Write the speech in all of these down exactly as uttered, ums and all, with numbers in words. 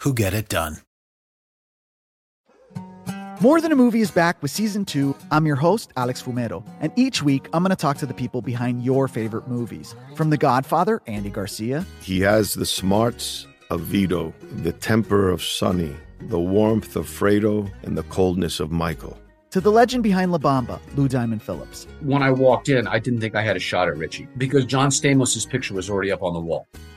who get it done. More Than a Movie is back with Season two. I'm your host, Alex Fumero, and each week I'm going to talk to the people behind your favorite movies. From The Godfather, Andy Garcia. He has the smarts of Vito, the temper of Sonny, the warmth of Fredo, and the coldness of Michael. To the legend behind La Bamba, Lou Diamond Phillips. When I walked in, I didn't think I had a shot at Richie because John Stamos's picture was already up on the wall.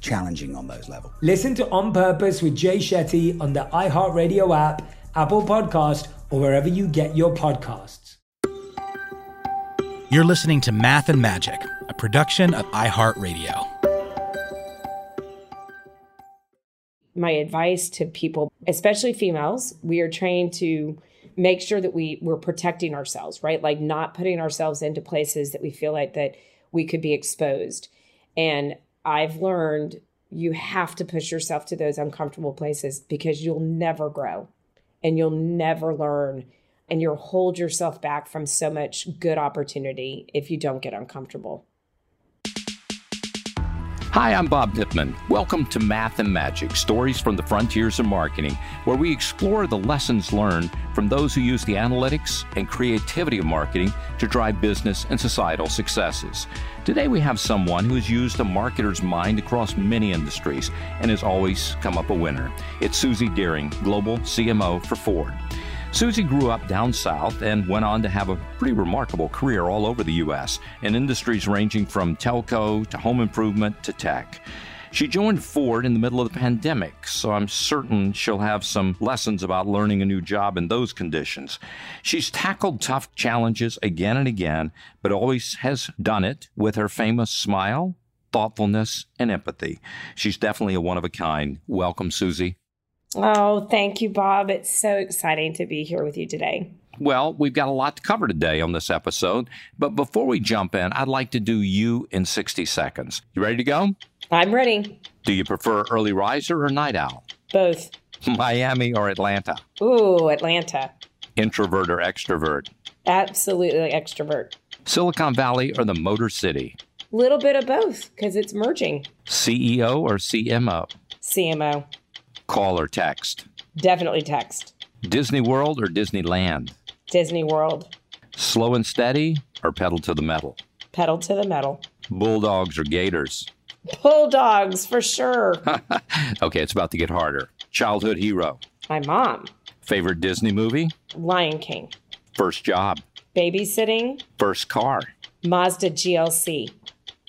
challenging on those levels. Listen to On Purpose with Jay Shetty on the iHeartRadio app, Apple Podcast, or wherever you get your podcasts. You're listening to Math and Magic, a production of iHeartRadio. My advice to people, especially females, we are trained to make sure that we, we're protecting ourselves, right? Like not putting ourselves into places that we feel like that we could be exposed. And I've learned you have to push yourself to those uncomfortable places because you'll never grow and you'll never learn. And you'll hold yourself back from so much good opportunity if you don't get uncomfortable. Hi, I'm Bob Lippman. Welcome to Math and Magic, stories from the frontiers of marketing, where we explore the lessons learned from those who use the analytics and creativity of marketing to drive business and societal successes. Today, we have someone who's used a marketer's mind across many industries and has always come up a winner. It's Susie Deering, global C M O for Ford. Susie grew up down south and went on to have a pretty remarkable career all over the U S in industries ranging from telco to home improvement to tech. She joined Ford in the middle of the pandemic, so I'm certain she'll have some lessons about learning a new job in those conditions. She's tackled tough challenges again and again, but always has done it with her famous smile, thoughtfulness, and empathy. She's definitely a one of a kind. Welcome, Susie. Oh, thank you, Bob. It's so exciting to be here with you today. Well, we've got a lot to cover today on this episode, but before we jump in, I'd like to do you in sixty seconds. You ready to go? I'm ready. Do you prefer early riser or night owl? Both. Miami or Atlanta? Ooh, Atlanta. Introvert or extrovert? Absolutely extrovert. Silicon Valley or the Motor City? Little bit of both, because it's merging. C E O or C M O? C M O. Call or text? Definitely text. Disney World or Disneyland? Disney World. Slow and steady or pedal to the metal? Pedal to the metal. Bulldogs or gators? Bulldogs, for sure. Okay, it's about to get harder. Childhood hero? My mom. Favorite Disney movie? Lion King. First job? Babysitting. First car? Mazda G L C.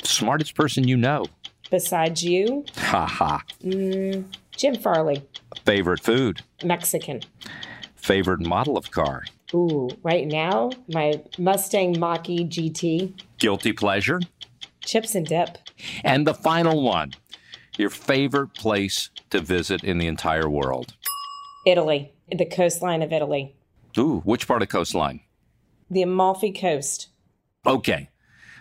Smartest person you know? Besides you? Ha ha. Mm. Jim Farley. Favorite food? Mexican. Favorite model of car? Ooh, right now, my Mustang Mach-E G T. Guilty pleasure. Chips and dip. And the final one, your favorite place to visit in the entire world. Italy, the coastline of Italy. Ooh, which part of coastline? The Amalfi Coast. Okay,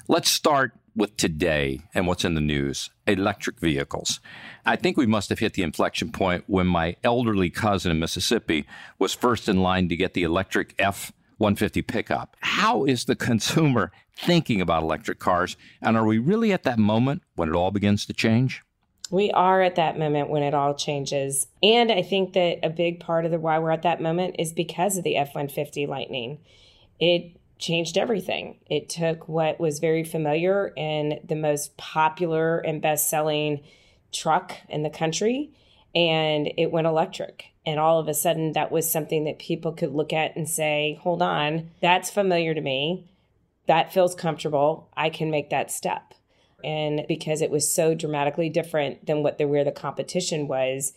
let's start with today and what's in the news, electric vehicles. I think we must have hit the inflection point when my elderly cousin in Mississippi was first in line to get the electric F one fifty pickup. How is the consumer thinking about electric cars? And are we really at that moment when it all begins to change? We are at that moment when it all changes. And I think that a big part of the why we're at that moment is because of the F one fifty Lightning. It changed everything. It took what was very familiar and the most popular and best-selling truck in the country, and it went electric. And all of a sudden, that was something that people could look at and say, hold on, that's familiar to me. That feels comfortable. I can make that step. And because it was so dramatically different than what the, where the competition was,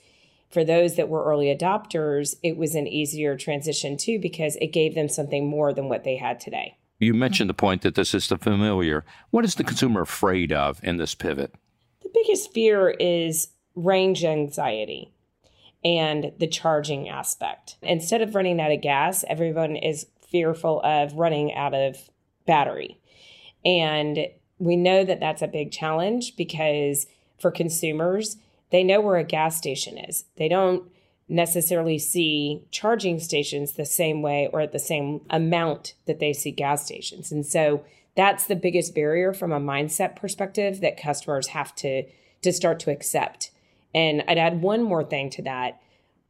for those that were early adopters, it was an easier transition too, because it gave them something more than what they had today. You mentioned the point that this is the familiar. What is the consumer afraid of in this pivot? The biggest fear is range anxiety and the charging aspect. Instead of running out of gas, everyone is fearful of running out of battery. And we know that that's a big challenge because for consumers, they know where a gas station is. They don't necessarily see charging stations the same way or at the same amount that they see gas stations. And so that's the biggest barrier from a mindset perspective that customers have to, to start to accept. And I'd add one more thing to that.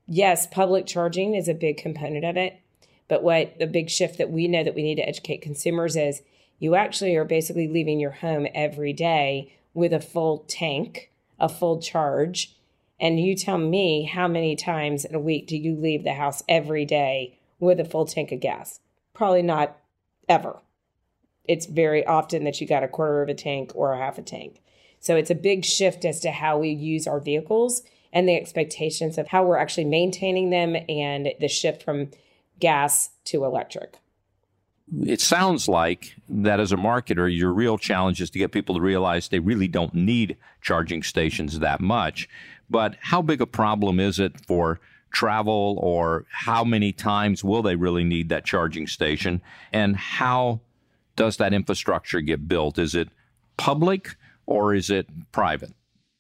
Yes, public charging is a big component of it. But what the big shift that we know that we need to educate consumers is you actually are basically leaving your home every day with a full tank, a full charge. And you tell me, how many times in a week do you leave the house every day with a full tank of gas? Probably not ever. It's very often that you got a quarter of a tank or a half a tank. So it's a big shift as to how we use our vehicles and the expectations of how we're actually maintaining them and the shift from gas to electric. It sounds like that as a marketer, your real challenge is to get people to realize they really don't need charging stations that much. But how big a problem is it for travel, or how many times will they really need that charging station? And how does that infrastructure get built? Is it public or is it private?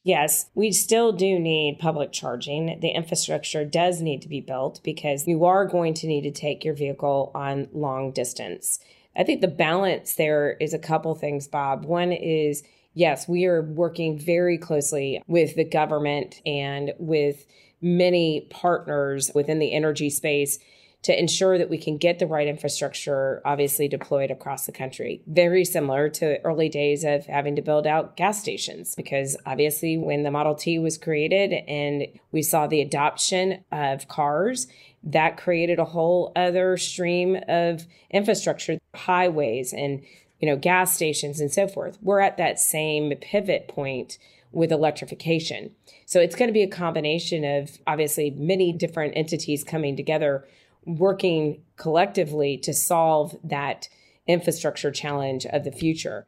Yes, we still do need public charging. The infrastructure does need to be built because you are going to need to take your vehicle on long distance. I think the balance there is a couple things, Bob. One is, yes, we are working very closely with the government and with many partners within the energy space to ensure that we can get the right infrastructure, obviously deployed across the country. Very similar to early days of having to build out gas stations, because obviously when the Model T was created and we saw the adoption of cars, that created a whole other stream of infrastructure, highways and, you know, gas stations and so forth. We're at that same pivot point with electrification. So it's going to be a combination of obviously many different entities coming together, working collectively to solve that infrastructure challenge of the future.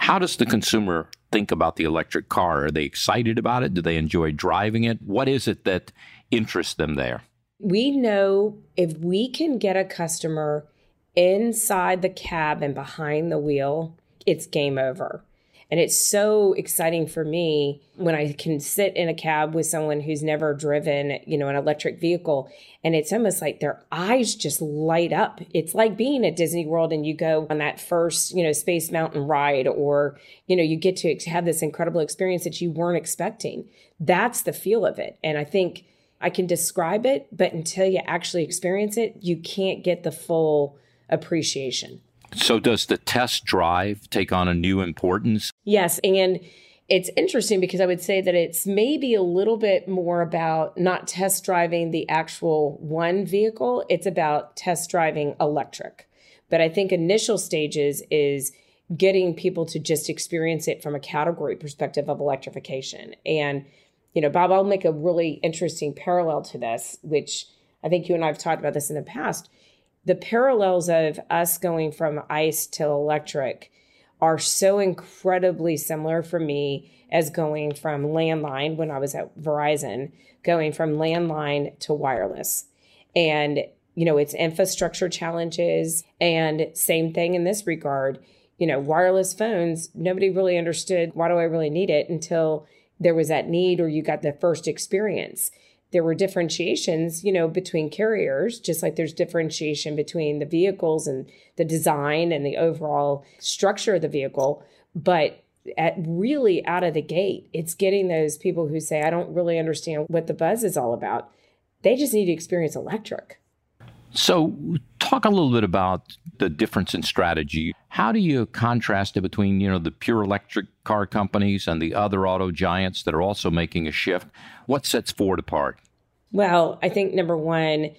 How does the consumer think about the electric car? Are they excited about it? Do they enjoy driving it? What is it that interests them there? We know if we can get a customer inside the cab and behind the wheel, it's game over. And it's so exciting for me when I can sit in a cab with someone who's never driven, you know, an electric vehicle, and it's almost like their eyes just light up. It's like being at Disney World and you go on that first, you know, Space Mountain ride, or, you know, you get to have this incredible experience that you weren't expecting. That's the feel of it. And I think I can describe it, but until you actually experience it, you can't get the full appreciation. So does the test drive take on a new importance? Yes. And it's interesting because I would say that it's maybe a little bit more about not test driving the actual one vehicle. It's about test driving electric. But I think initial stages is getting people to just experience it from a category perspective of electrification. And, you know, Bob, I'll make a really interesting parallel to this, which I think you and I have talked about this in the past. the parallels of us going from ICE to electric are so incredibly similar for me as going from landline when I was at Verizon, going from landline to wireless. And, you know, it's infrastructure challenges, and same thing in this regard. You know, wireless phones, nobody really understood, why do I really need it, until there was that need or you got the first experience. There were differentiations, you know, between carriers, just like there's differentiation between the vehicles and the design and the overall structure of the vehicle. But at really out of the gate, it's getting those people who say, I don't really understand what the buzz is all about. They just need to experience electric. So talk a little bit about the difference in strategy. How do you contrast it between, you know, the pure electric car companies and the other auto giants that are also making a shift? What sets Ford apart? Well, I think number one,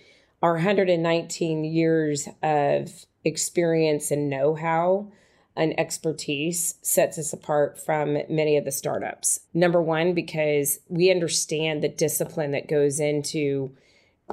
our one hundred nineteen years of experience and know-how and expertise sets us apart from many of the startups. Number one, because we understand the discipline that goes into,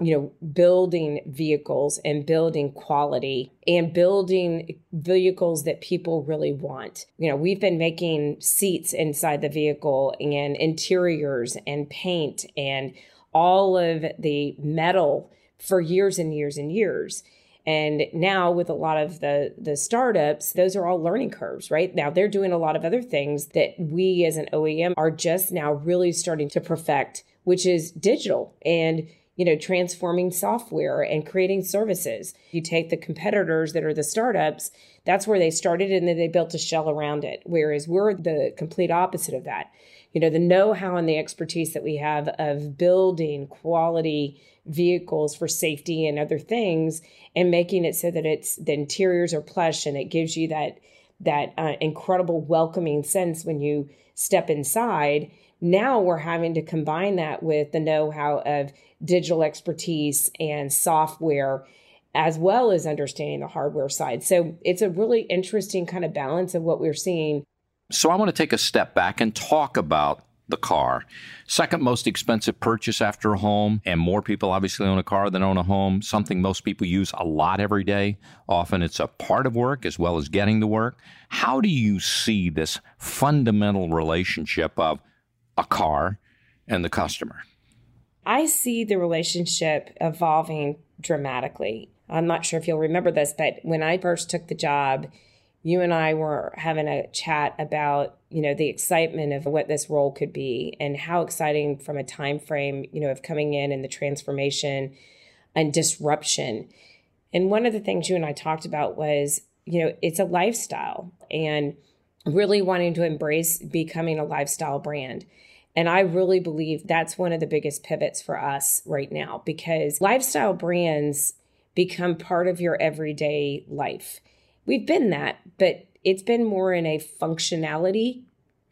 you know, building vehicles and building quality and building vehicles that people really want. You know, we've been making seats inside the vehicle and interiors and paint and all of the metal for years and years and years. And now with a lot of the, the startups, those are all learning curves, right? Now they're doing a lot of other things that we as an O E M are just now really starting to perfect, which is digital and, you know, transforming software and creating services. You take the competitors that are the startups, that's where they started, and then they built a shell around it. Whereas we're the complete opposite of that. You know, the know-how and the expertise that we have of building quality vehicles for safety and other things, and making it so that it's the interiors are plush and it gives you that that uh, incredible welcoming sense when you step inside. Now we're having to combine that with the know-how of digital expertise and software, as well as understanding the hardware side. So it's a really interesting kind of balance of what we're seeing. So I want to take a step back and talk about the car. Second most expensive purchase after a home, and more people obviously own a car than own a home, something most people use a lot every day. Often it's a part of work as well as getting to work. How do you see this fundamental relationship of a car and the customer? I see the relationship evolving dramatically. I'm not sure if you'll remember this, but when I first took the job, you and I were having a chat about, you know, the excitement of what this role could be and how exciting from a time frame, you know, of coming in and the transformation and disruption. And one of the things you and I talked about was, you know, it's a lifestyle and really wanting to embrace becoming a lifestyle brand. And I really believe that's one of the biggest pivots for us right now, because lifestyle brands become part of your everyday life. We've been that, but it's been more in a functionality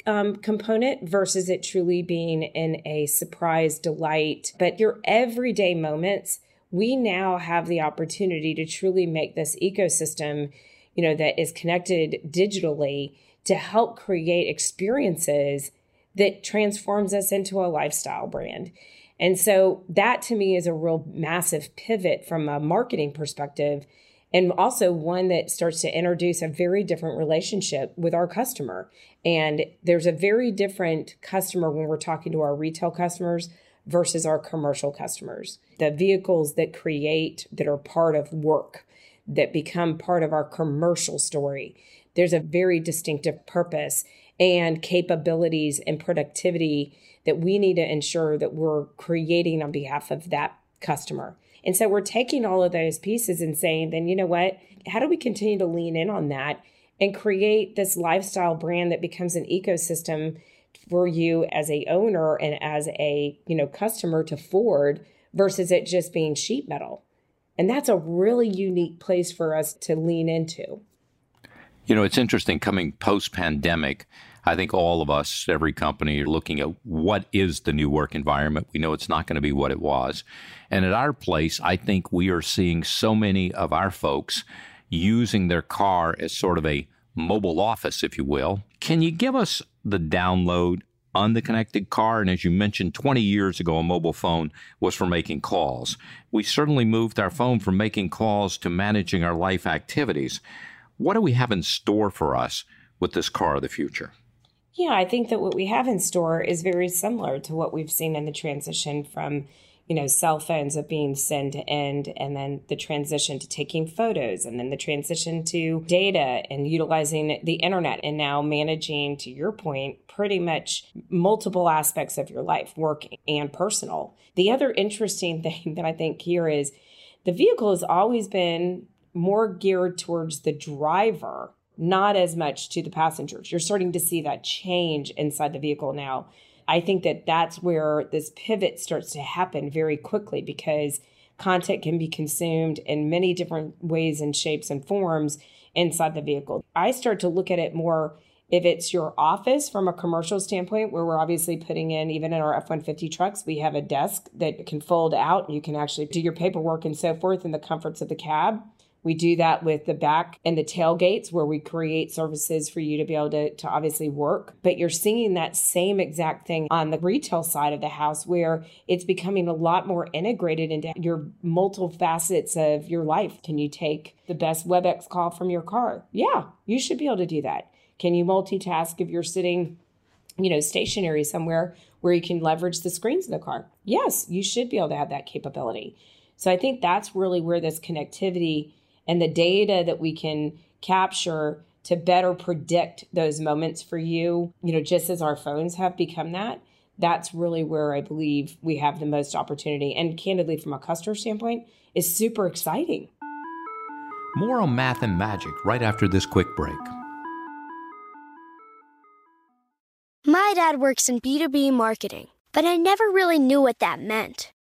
um, component versus it truly being in a surprise delight. But your everyday moments, we now have the opportunity to truly make this ecosystem, you know, that is connected digitally to help create experiences that transforms us into a lifestyle brand. And so that to me is a real massive pivot from a marketing perspective, and also one that starts to introduce a very different relationship with our customer. And there's a very different customer when we're talking to our retail customers versus our commercial customers. The vehicles that create, that are part of work, that become part of our commercial story, there's a very distinctive purpose and capabilities and productivity that we need to ensure that we're creating on behalf of that customer. And so we're taking all of those pieces and saying, then, you know what, how do we continue to lean in on that and create this lifestyle brand that becomes an ecosystem for you as a owner and as a, you know, customer to Ford, versus it just being sheet metal. And that's a really unique place for us to lean into. You know, it's interesting coming post-pandemic. I think all of us, every company, are looking at what is the new work environment. We know it's not going to be what it was. And at our place, I think we are seeing so many of our folks using their car as sort of a mobile office, if you will. Can you give us the download on the connected car. And as you mentioned, twenty years ago, a mobile phone was for making calls. We certainly moved our phone from making calls to managing our life activities. What do we have in store for us with this car of the future? Yeah, I think that what we have in store is very similar to what we've seen in the transition from, you know, cell phones of being send to end, and then the transition to taking photos, and then the transition to data and utilizing the internet, and now managing, to your point, pretty much multiple aspects of your life, work and personal. The other interesting thing that I think here is the vehicle has always been more geared towards the driver, not as much to the passengers. You're starting to see that change inside the vehicle now. I think that that's where this pivot starts to happen very quickly, because content can be consumed in many different ways and shapes and forms inside the vehicle. I start to look at it more if it's your office from a commercial standpoint, where we're obviously putting in, even in our F one fifty trucks, we have a desk that can fold out and you can actually do your paperwork and so forth in the comforts of the cab. We do that with the back and the tailgates, where we create services for you to be able to, to obviously work. But you're seeing that same exact thing on the retail side of the house, where it's becoming a lot more integrated into your multiple facets of your life. Can you take the best WebEx call from your car? Yeah, you should be able to do that. Can you multitask if you're sitting, you know, stationary somewhere where you can leverage the screens in the car? Yes, you should be able to have that capability. So I think that's really where this connectivity and the data that we can capture to better predict those moments for you, you know, just as our phones have become that, that's really where I believe we have the most opportunity. And candidly, from a customer standpoint, is super exciting. More on Math and Magic right after this quick break. My dad works in B two B marketing, but I never really knew what that meant.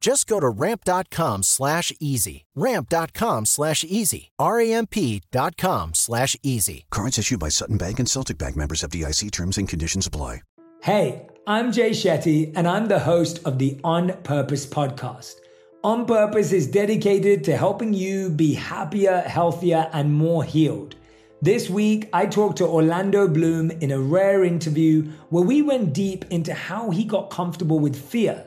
Just go to ramp.com slash easy. Ramp.com slash easy. R A M P dot com slash easy. Cards issued by Sutton Bank and Celtic Bank, members of F D I C. Terms and conditions apply. Hey, I'm Jay Shetty, and I'm the host of the On Purpose podcast. On Purpose is dedicated to helping you be happier, healthier, and more healed. This week, I talked to Orlando Bloom in a rare interview where we went deep into how he got comfortable with fear,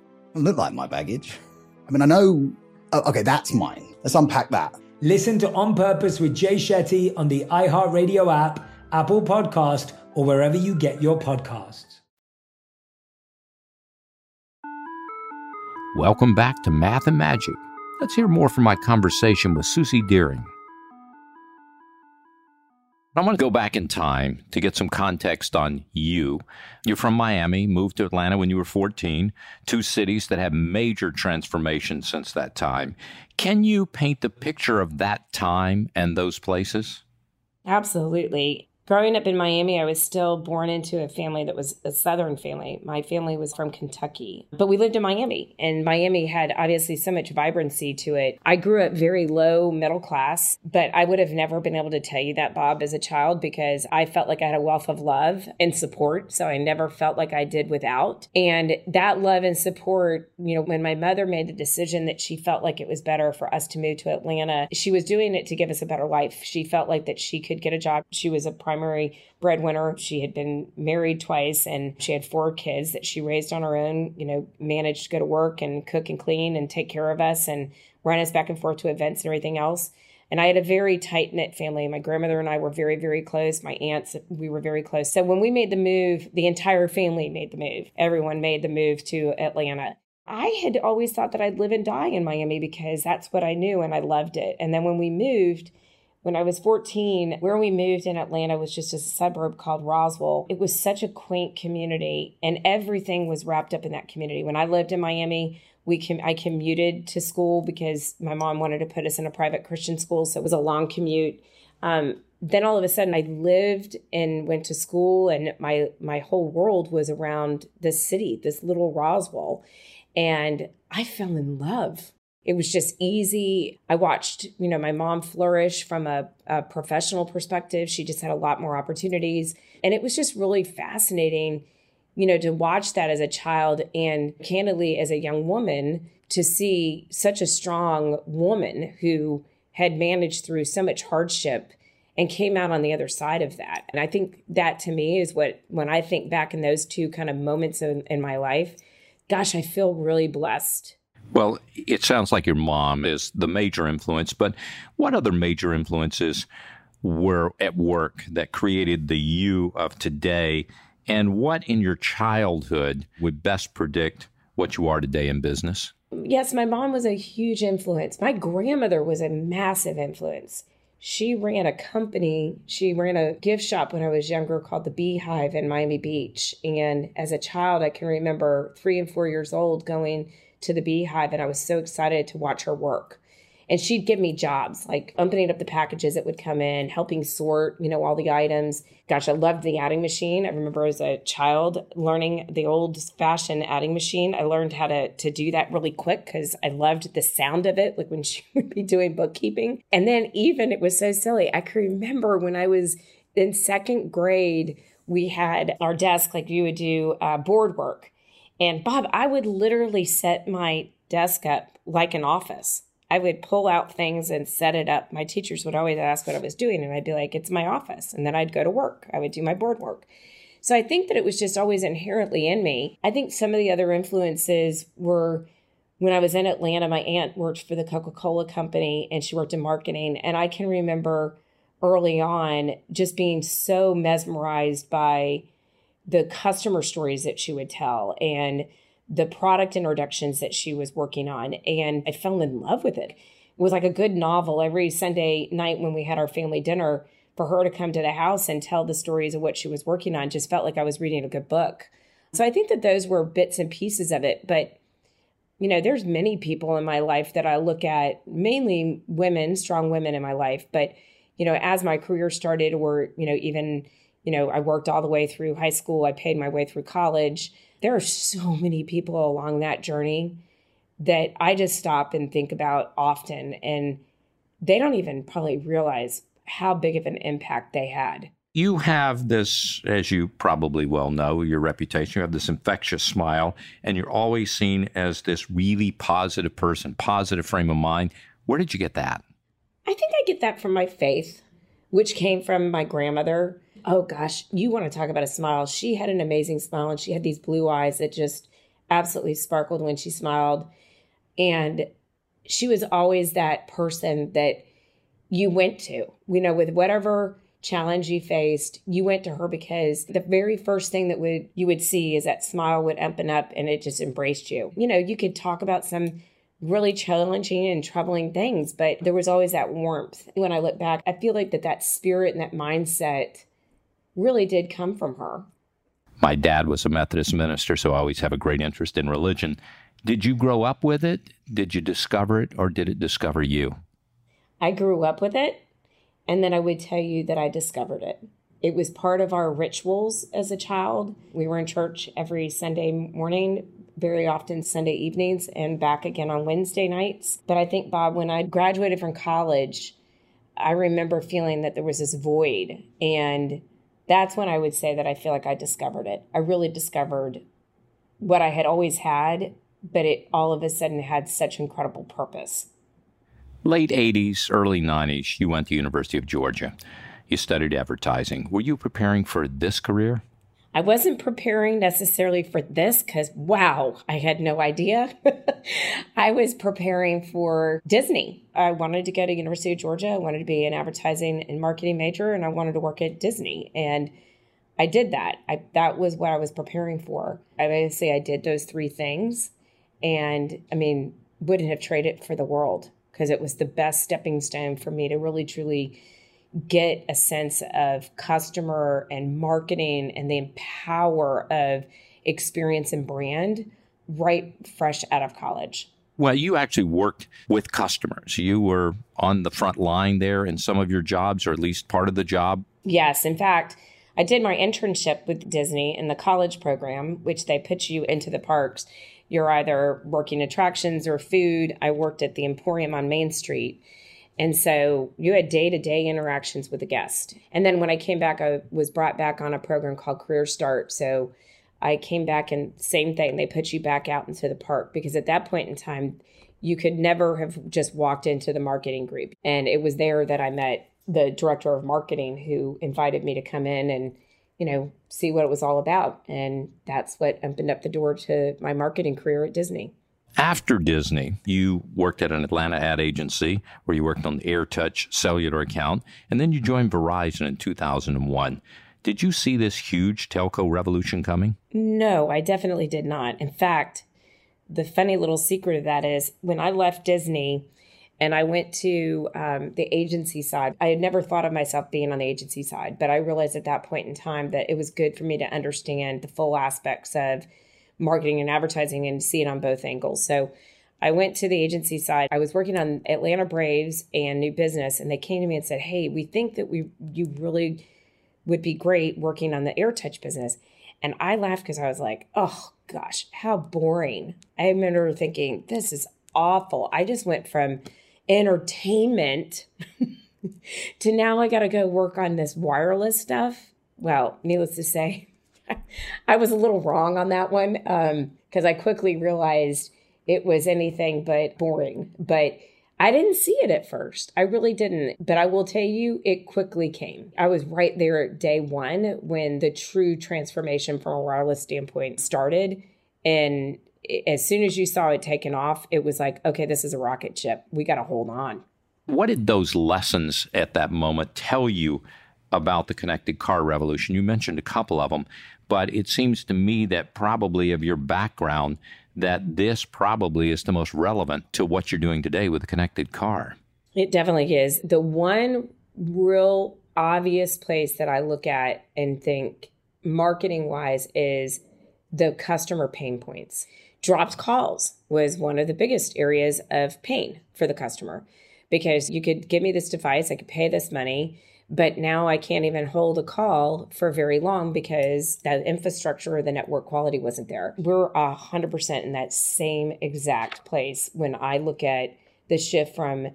It doesn't look like my baggage. I mean, I know. Oh, okay, that's mine. Let's unpack that. Listen to On Purpose with Jay Shetty on the iHeartRadio app, Apple Podcast, or wherever you get your podcasts. Welcome back to Math and Magic. Let's hear more from my conversation with Susie Deering. I want to go back in time to get some context on you. You're from Miami, moved to Atlanta when you were fourteen, two cities that have major transformation since that time. Can you paint the picture of that time and those places? Absolutely. Growing up in Miami, I was still born into a family that was a Southern family. My family was from Kentucky, but we lived in Miami, and Miami had obviously so much vibrancy to it. I grew up very low middle class, but I would have never been able to tell you that, Bob, as a child, because I felt like I had a wealth of love and support. So I never felt like I did without. And that love and support, you know, when my mother made the decision that she felt like it was better for us to move to Atlanta, she was doing it to give us a better life. She felt like that she could get a job. She was a primary breadwinner. She had been married twice, and she had four kids that she raised on her own, you know, managed to go to work and cook and clean and take care of us and run us back and forth to events and everything else. And I had a very tight-knit family. My grandmother and I were very, very close. My aunts, we were very close. So when we made the move, the entire family made the move. Everyone made the move to Atlanta. I had always thought that I'd live and die in Miami because that's what I knew and I loved it. And then when we moved, when I was fourteen, where we moved in Atlanta was just a suburb called Roswell. It was such a quaint community, and everything was wrapped up in that community. When I lived in Miami, we com- I commuted to school because my mom wanted to put us in a private Christian school, so it was a long commute. Um, then all of a sudden, I lived and went to school, and my my whole world was around this city, this little Roswell, and I fell in love. It was just easy. I watched, you know, my mom flourish from a, a professional perspective. She just had a lot more opportunities. And it was just really fascinating, you know, to watch that as a child and candidly as a young woman to see such a strong woman who had managed through so much hardship and came out on the other side of that. And I think that to me is what, when I think back in those two kind of moments in, in my life, gosh, I feel really blessed. Well, it sounds like your mom is the major influence, but what other major influences were at work that created the you of today? And what in your childhood would best predict what you are today in business? Yes, my mom was a huge influence. My grandmother was a massive influence. She ran a company, she ran a gift shop when I was younger called the Beehive in Miami Beach. And as a child, I can remember three and four years old going to the Beehive, and I was so excited to watch her work. And she'd give me jobs, like opening up the packages that would come in, helping sort, you know, all the items. Gosh, I loved the adding machine. I remember as a child learning the old-fashioned adding machine. I learned how to, to do that really quick because I loved the sound of it, like when she would be doing bookkeeping. And then even, it was so silly, I can remember when I was in second grade, we had our desk, like you would do uh, board work. And Bob, I would literally set my desk up like an office. I would pull out things and set it up. My teachers would always ask what I was doing, and I'd be like, it's my office. And then I'd go to work. I would do my board work. So I think that it was just always inherently in me. I think some of the other influences were when I was in Atlanta, my aunt worked for the Coca-Cola company, and she worked in marketing. And I can remember early on just being so mesmerized by the customer stories that she would tell and the product introductions that she was working on. And I fell in love with it. It was like a good novel. Every Sunday night when we had our family dinner, for her to come to the house and tell the stories of what she was working on just felt like I was reading a good book. So I think that those were bits and pieces of it. But, you know, there's many people in my life that I look at, mainly women, strong women in my life. But, you know, as my career started, or, you know, even, you know, I worked all the way through high school, I paid my way through college. There are so many people along that journey that I just stop and think about often. And they don't even probably realize how big of an impact they had. You have this, as you probably well know, your reputation, you have this infectious smile, and you're always seen as this really positive person, positive frame of mind. Where did you get that? I think I get that from my faith, which came from my grandmother. Oh gosh, you want to talk about a smile. She had an amazing smile, and she had these blue eyes that just absolutely sparkled when she smiled. And she was always that person that you went to, you know, with whatever challenge you faced, you went to her, because the very first thing that would you would see is that smile would open up, and it just embraced you. You know, you could talk about some really challenging and troubling things, but there was always that warmth. When I look back, I feel like that that spirit and that mindset really did come from her. My dad was a Methodist minister, so I always have a great interest in religion. Did you grow up with it? Did you discover it, or did it discover you? I grew up with it. And then I would tell you that I discovered it. It was part of our rituals as a child. We were in church every Sunday morning, very often Sunday evenings, and back again on Wednesday nights. But I think, Bob, when I graduated from college, I remember feeling that there was this void. And that's when I would say that I feel like I discovered it. I really discovered what I had always had, but it all of a sudden had such incredible purpose. Late eighties, early nineties, you went to the University of Georgia. You studied advertising. Were you preparing for this career? I wasn't preparing necessarily for this because, wow, I had no idea. I was preparing for Disney. I wanted to go to University of Georgia. I wanted to be an advertising and marketing major, and I wanted to work at Disney. And I did that. I, that was what I was preparing for. I would say I did those three things, and, I mean, wouldn't have traded for the world, because it was the best stepping stone for me to really, truly get a sense of customer and marketing and the power of experience and brand right fresh out of college. Well, you actually worked with customers. You were on the front line there in some of your jobs, or at least part of the job. Yes. In fact, I did my internship with Disney in the college program, which they put you into the parks. You're either working attractions or food. I worked at the Emporium on Main Street. And so you had day-to-day interactions with the guest. And then when I came back, I was brought back on a program called Career Start. So I came back and same thing. They put you back out into the park, because at that point in time, you could never have just walked into the marketing group. And it was there that I met the director of marketing, who invited me to come in and, you know, see what it was all about. And that's what opened up the door to my marketing career at Disney. After Disney, you worked at an Atlanta ad agency where you worked on the AirTouch cellular account, and then you joined Verizon in two thousand one. Did you see this huge telco revolution coming? No, I definitely did not. In fact, the funny little secret of that is when I left Disney and I went to um, the agency side, I had never thought of myself being on the agency side, but I realized at that point in time that it was good for me to understand the full aspects of marketing and advertising and see it on both angles. So I went to the agency side. I was working on Atlanta Braves and new business, and they came to me and said, hey, we think that we you really would be great working on the AirTouch business. And I laughed because I was like, oh gosh, how boring. I remember thinking, this is awful. I just went from entertainment to now I got to go work on this wireless stuff. Well, needless to say, I was a little wrong on that one because um, I quickly realized it was anything but boring. But I didn't see it at first. I really didn't. But I will tell you, it quickly came. I was right there at day one when the true transformation from a wireless standpoint started. And as soon as you saw it taken off, it was like, okay, this is a rocket ship. We got to hold on. What did those lessons at that moment tell you about the connected car revolution? You mentioned a couple of them, but it seems to me that probably of your background, that this probably is the most relevant to what you're doing today with the connected car. It definitely is. The one real obvious place that I look at and think marketing wise is the customer pain points. Dropped calls was one of the biggest areas of pain for the customer, because you could give me this device, I could pay this money, but now I can't even hold a call for very long because the infrastructure or the network quality wasn't there. We're one hundred percent in that same exact place when I look at the shift from,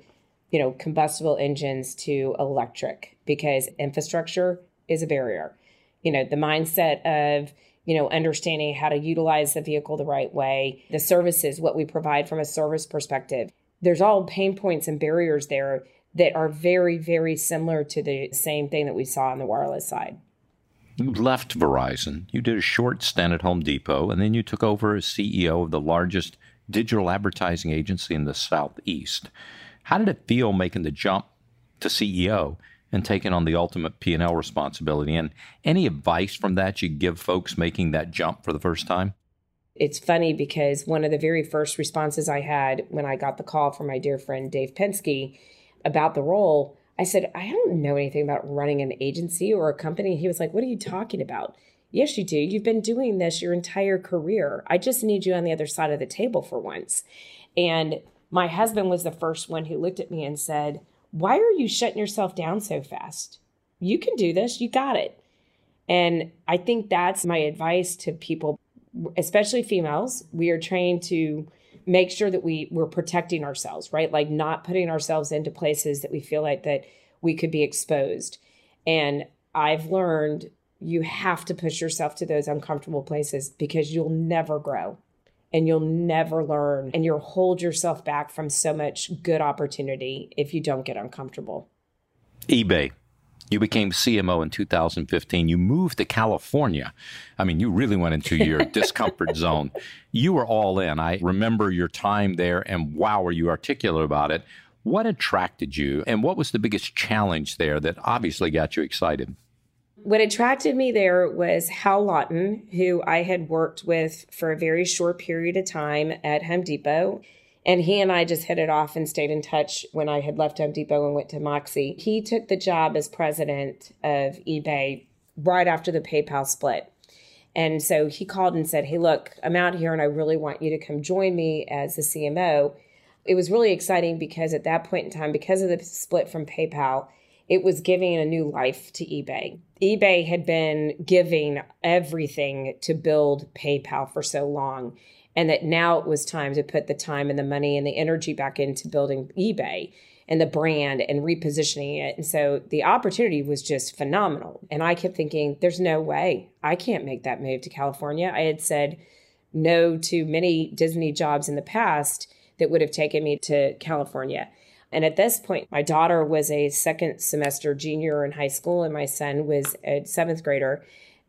you know, combustible engines to electric, because infrastructure is a barrier. You know, the mindset of, you know, understanding how to utilize the vehicle the right way, the services, what we provide from a service perspective. There's all pain points and barriers there that are very, very similar to the same thing that we saw on the wireless side. You left Verizon. You did a short stint at Home Depot, and then you took over as C E O of the largest digital advertising agency in the Southeast. How did it feel making the jump to C E O and taking on the ultimate P and L responsibility? And any advice from that you give folks making that jump for the first time? It's funny because one of the very first responses I had when I got the call from my dear friend Dave Penske about the role, I said, I don't know anything about running an agency or a company. He was like, what are you talking about? Yes, you do. You've been doing this your entire career. I just need you on the other side of the table for once. And my husband was the first one who looked at me and said, why are you shutting yourself down so fast? You can do this. You got it. And I think that's my advice to people, especially females. We are trained to make sure that we we're protecting ourselves, right? Like not putting ourselves into places that we feel like that we could be exposed. And I've learned you have to push yourself to those uncomfortable places because you'll never grow and you'll never learn. And you'll hold yourself back from so much good opportunity if you don't get uncomfortable. eBay. You became C M O in two thousand fifteen. You moved to California. I mean, you really went into your discomfort zone. You were all in. I remember your time there, and wow, were you articulate about it. What attracted you, and what was the biggest challenge there that obviously got you excited? What attracted me there was Hal Lawton, who I had worked with for a very short period of time at Home Depot. And he and I just hit it off and stayed in touch when I had left Home Depot and went to Moxie. He took the job as president of eBay right after the PayPal split. And so he called and said, hey, look, I'm out here and I really want you to come join me as the C M O. It was really exciting because at that point in time, because of the split from PayPal, it was giving a new life to eBay. eBay had been giving everything to build PayPal for so long. And that now it was time to put the time and the money and the energy back into building eBay and the brand and repositioning it. And so the opportunity was just phenomenal. And I kept thinking, there's no way I can't make that move to California. I had said no to many Disney jobs in the past that would have taken me to California. And at this point, my daughter was a second semester junior in high school and my son was a seventh grader.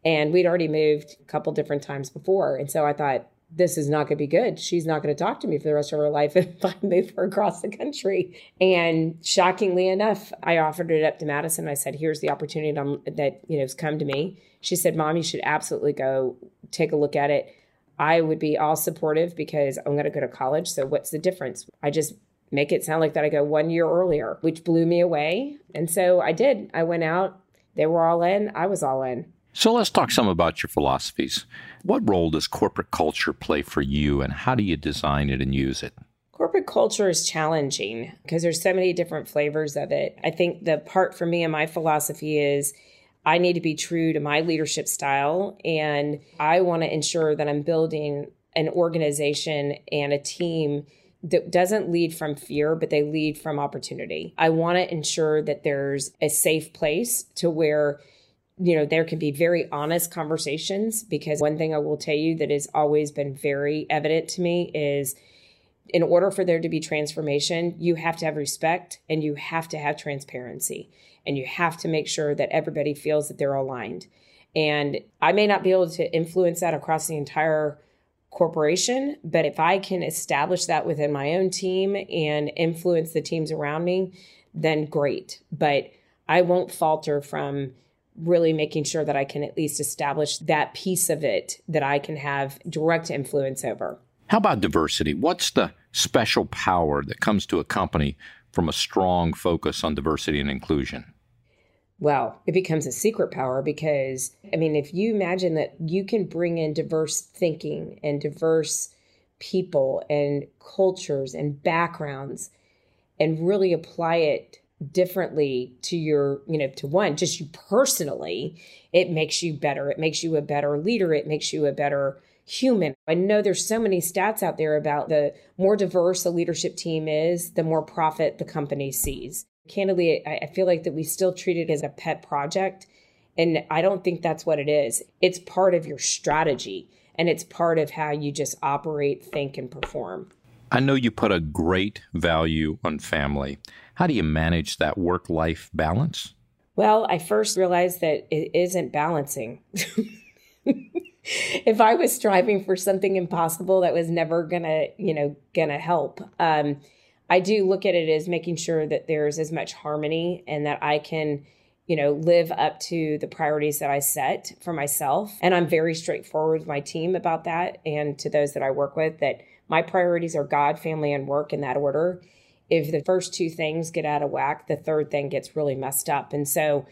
And we'd already moved a couple different times before. And so I thought, this is not going to be good. She's not going to talk to me for the rest of her life if I move her across the country. And shockingly enough, I offered it up to Madison. I said, here's the opportunity that, you know, has come to me. She said, Mom, you should absolutely go take a look at it. I would be all supportive because I'm going to go to college. So what's the difference? I just make it sound like that I go one year earlier, which blew me away. And so I did. I went out. They were all in. I was all in. So let's talk some about your philosophies. What role does corporate culture play for you, and how do you design it and use it? Corporate culture is challenging because there's so many different flavors of it. I think the part for me and my philosophy is I need to be true to my leadership style, and I want to ensure that I'm building an organization and a team that doesn't lead from fear, but they lead from opportunity. I want to ensure that there's a safe place to where you know, there can be very honest conversations, because one thing I will tell you that has always been very evident to me is in order for there to be transformation, you have to have respect and you have to have transparency and you have to make sure that everybody feels that they're aligned. And I may not be able to influence that across the entire corporation, but if I can establish that within my own team and influence the teams around me, then great. But I won't falter from really making sure that I can at least establish that piece of it that I can have direct influence over. How about diversity? What's the special power that comes to a company from a strong focus on diversity and inclusion? well, it becomes a secret power because, I mean, if you imagine that you can bring in diverse thinking and diverse people and cultures and backgrounds and really apply it differently to your, you know, to one, just you personally, it makes you better. It makes you a better leader. It makes you a better human. I know there's so many stats out there about the more diverse a leadership team is, the more profit the company sees. Candidly, I feel like that we still treat it as a pet project. And I don't think that's what it is. It's part of your strategy and it's part of how you just operate, think, and perform. I know you put a great value on family. How do you manage that work-life balance? Well, I first realized that it isn't balancing. If I was striving for something impossible, that was never gonna, you know, gonna help. Um, I do look at it as making sure that there's as much harmony and that I can, you know, live up to the priorities that I set for myself. And I'm very straightforward with my team about that and to those that I work with that my priorities are God, family, and work in that order. If the first two things get out of whack, the third thing gets really messed up. And so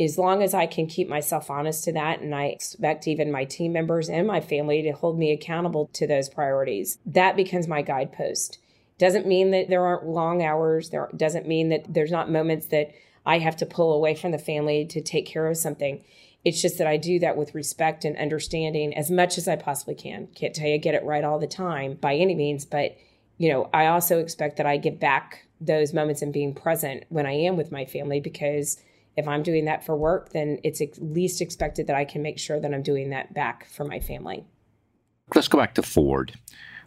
as long as I can keep myself honest to that, and I expect even my team members and my family to hold me accountable to those priorities, that becomes my guidepost. Doesn't mean that there aren't long hours. There doesn't mean that there's not moments that I have to pull away from the family to take care of something. It's just that I do that with respect and understanding as much as I possibly can. Can't tell you I get it right all the time by any means, but you know, I also expect that I give back those moments and being present when I am with my family because if I'm doing that for work, then it's at least expected that I can make sure that I'm doing that back for my family. Let's go back to Ford,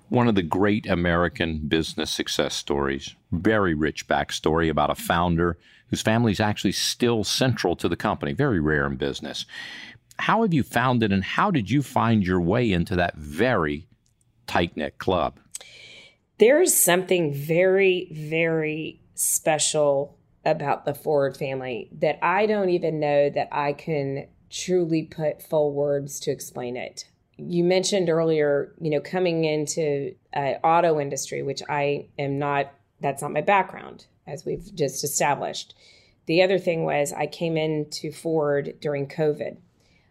one of the great American business success stories. Very rich backstory about a founder whose family is actually still central to the company. Very rare in business. How have you found it, and how did you find your way into that very tight-knit club? There's something very, very special about the Ford family that I don't even know that I can truly put full words to explain it. You mentioned earlier, you know, coming into uh, auto industry, which I am not, that's not my background, as we've just established. The other thing was I came into Ford during COVID.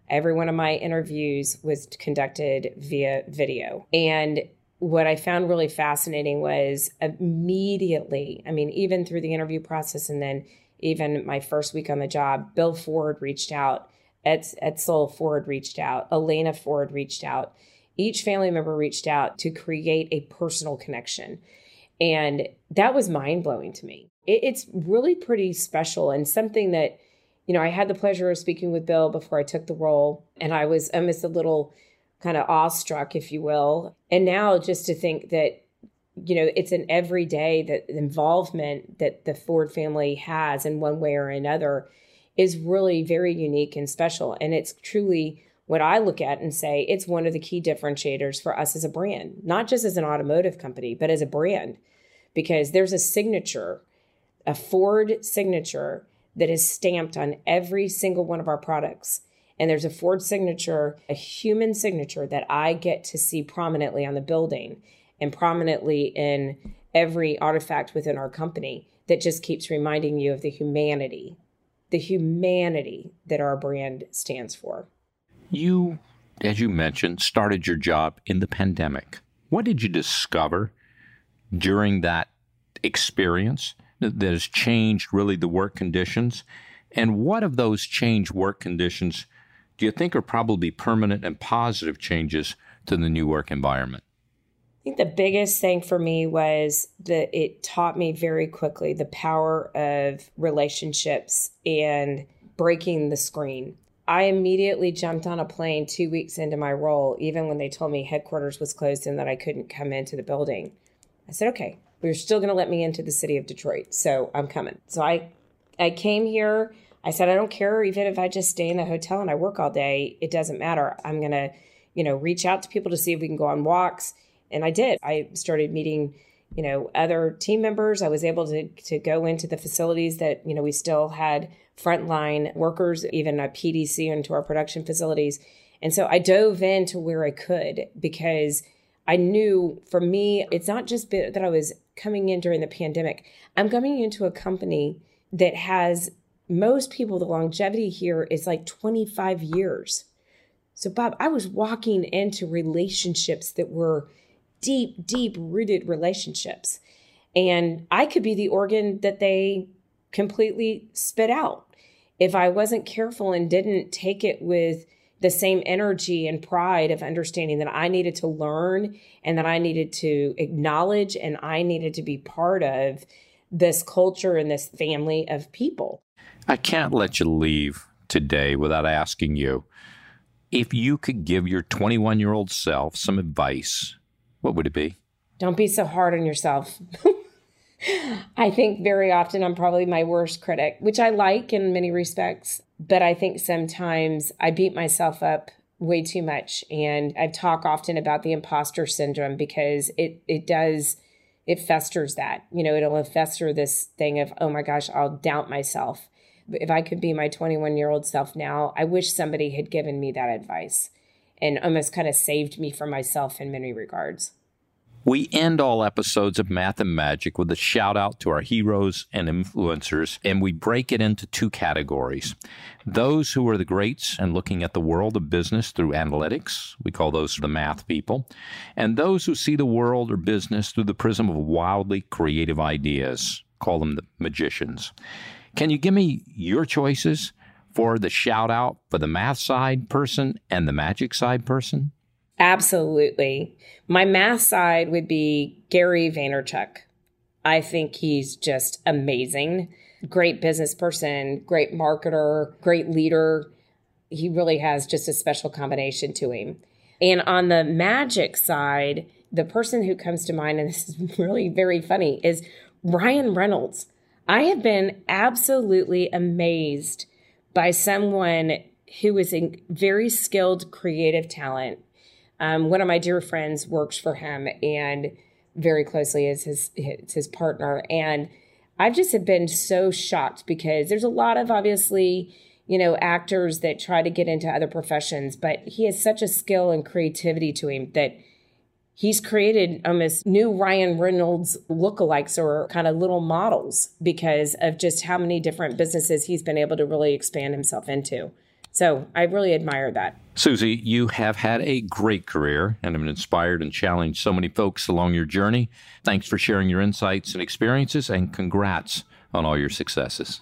Every one of my interviews was conducted via video. And what I found really fascinating was immediately, I mean, even through the interview process and then even my first week on the job, Bill Ford reached out, Edsel Ford reached out, Elena Ford reached out. Each family member reached out to create a personal connection. And that was mind-blowing to me. It, it's really pretty special and something that, you know, I had the pleasure of speaking with Bill before I took the role, and I was almost a little kind of awestruck, if you will. And now just to think that, you know, it's an everyday that involvement that the Ford family has in one way or another is really very unique and special. And it's truly what I look at and say, it's one of the key differentiators for us as a brand, not just as an automotive company, but as a brand, because there's a signature, a Ford signature that is stamped on every single one of our products. And there's a Ford signature, a human signature that I get to see prominently on the building and prominently in every artifact within our company that just keeps reminding you of the humanity, the humanity that our brand stands for. You, as you mentioned, started your job in the pandemic. What did you discover during that experience that has changed really the work conditions? And what of those changed work conditions do you think are probably permanent and positive changes to the new work environment? I think the biggest thing for me was that it taught me very quickly the power of relationships and breaking the screen. I immediately jumped on a plane two weeks into my role, even when they told me headquarters was closed and that I couldn't come into the building. I said, okay, you're still going to let me into the city of Detroit, so I'm coming. So I, I came here. I said, I don't care, even if I just stay in a hotel and I work all day, it doesn't matter. I'm going to, you know, reach out to people to see if we can go on walks. And I did. I started meeting, you know, other team members. I was able to to go into the facilities that, you know, we still had frontline workers, even a P D C into our production facilities. And so I dove into where I could because I knew for me, it's not just that I was coming in during the pandemic. I'm coming into a company that has most people, the longevity here is like twenty-five years. So Bob, I was walking into relationships that were deep, deep rooted relationships. And I could be the organ that they completely spit out if I wasn't careful and didn't take it with the same energy and pride of understanding that I needed to learn and that I needed to acknowledge and I needed to be part of this culture and this family of people. I can't let you leave today without asking you, if you could give your twenty-one-year-old self some advice, what would it be? Don't be so hard on yourself. I think very often I'm probably my worst critic, which I like in many respects. But I think sometimes I beat myself up way too much. And I talk often about the imposter syndrome because it it does, it festers that. You know, it'll fester this thing of, oh my gosh, I'll doubt myself. If I could be my twenty-one-year-old self now, I wish somebody had given me that advice and almost kind of saved me from myself in many regards. We end all episodes of Math and Magic with a shout out to our heroes and influencers, and we break it into two categories. Those who are the greats and looking at the world of business through analytics, we call those the math people, and those who see the world or business through the prism of wildly creative ideas, call them the magicians. Can you give me your choices for the shout out for the math side person and the magic side person? Absolutely. My math side would be Gary Vaynerchuk. I think he's just amazing. Great business person, great marketer, great leader. He really has just a special combination to him. And on the magic side, the person who comes to mind, and this is really very funny, is Ryan Reynolds. I have been absolutely amazed by someone who is a very skilled creative talent. Um, one of my dear friends works for him and very closely is his, his, his partner. And I've just have been so shocked because there's a lot of obviously, you know, actors that try to get into other professions, but he has such a skill and creativity to him that he's created almost new Ryan Reynolds lookalikes or kind of little models because of just how many different businesses he's been able to really expand himself into. So I really admire that. Susie, you have had a great career and have inspired and challenged so many folks along your journey. Thanks for sharing your insights and experiences, and congrats on all your successes.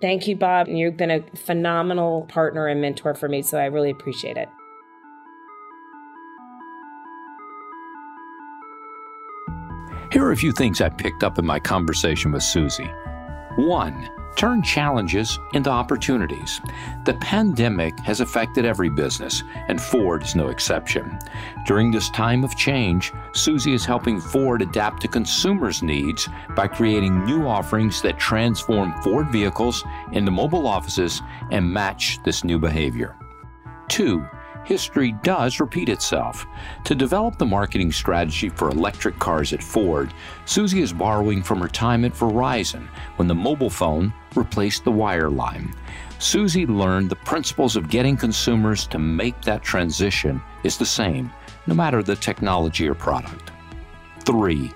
Thank you, Bob. You've been a phenomenal partner and mentor for me, so I really appreciate it. Here are a few things I picked up in my conversation with Susie. One, turn challenges into opportunities. The pandemic has affected every business, and Ford is no exception. During this time of change, Susie is helping Ford adapt to consumers' needs by creating new offerings that transform Ford vehicles into mobile offices and match this new behavior. Two, history does repeat itself. To develop the marketing strategy for electric cars at Ford, Susie is borrowing from her time at Verizon when the mobile phone replaced the wireline. Susie learned the principles of getting consumers to make that transition is the same, no matter the technology or product. Three,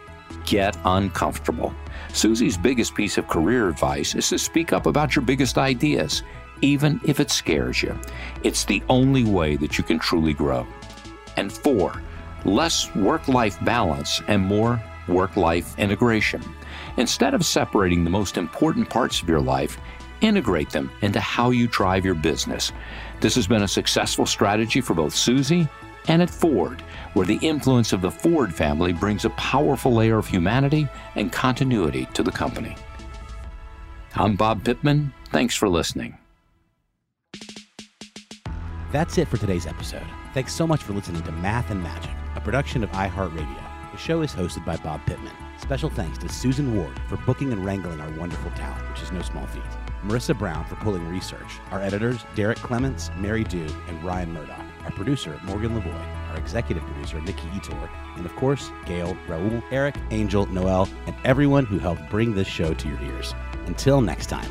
get uncomfortable. Susie's biggest piece of career advice is to speak up about your biggest ideas, even if it scares you. It's the only way that you can truly grow. And four, less work-life balance and more work-life integration. Instead of separating the most important parts of your life, integrate them into how you drive your business. This has been a successful strategy for both Susie and at Ford, where the influence of the Ford family brings a powerful layer of humanity and continuity to the company. I'm Bob Pittman. Thanks for listening. That's it for today's episode. Thanks so much for listening to Math and Magic, a production of iHeartRadio. The show is hosted by Bob Pittman. Special thanks to Susan Ward for booking and wrangling our wonderful talent, which is no small feat. Marissa Brown for pulling research. Our editors, Derek Clements, Mary Dew, and Ryan Murdoch. Our producer, Morgan Lavoie. Our executive producer, Nikki Etor. And of course, Gail, Raul, Eric, Angel, Noel, and everyone who helped bring this show to your ears. Until next time.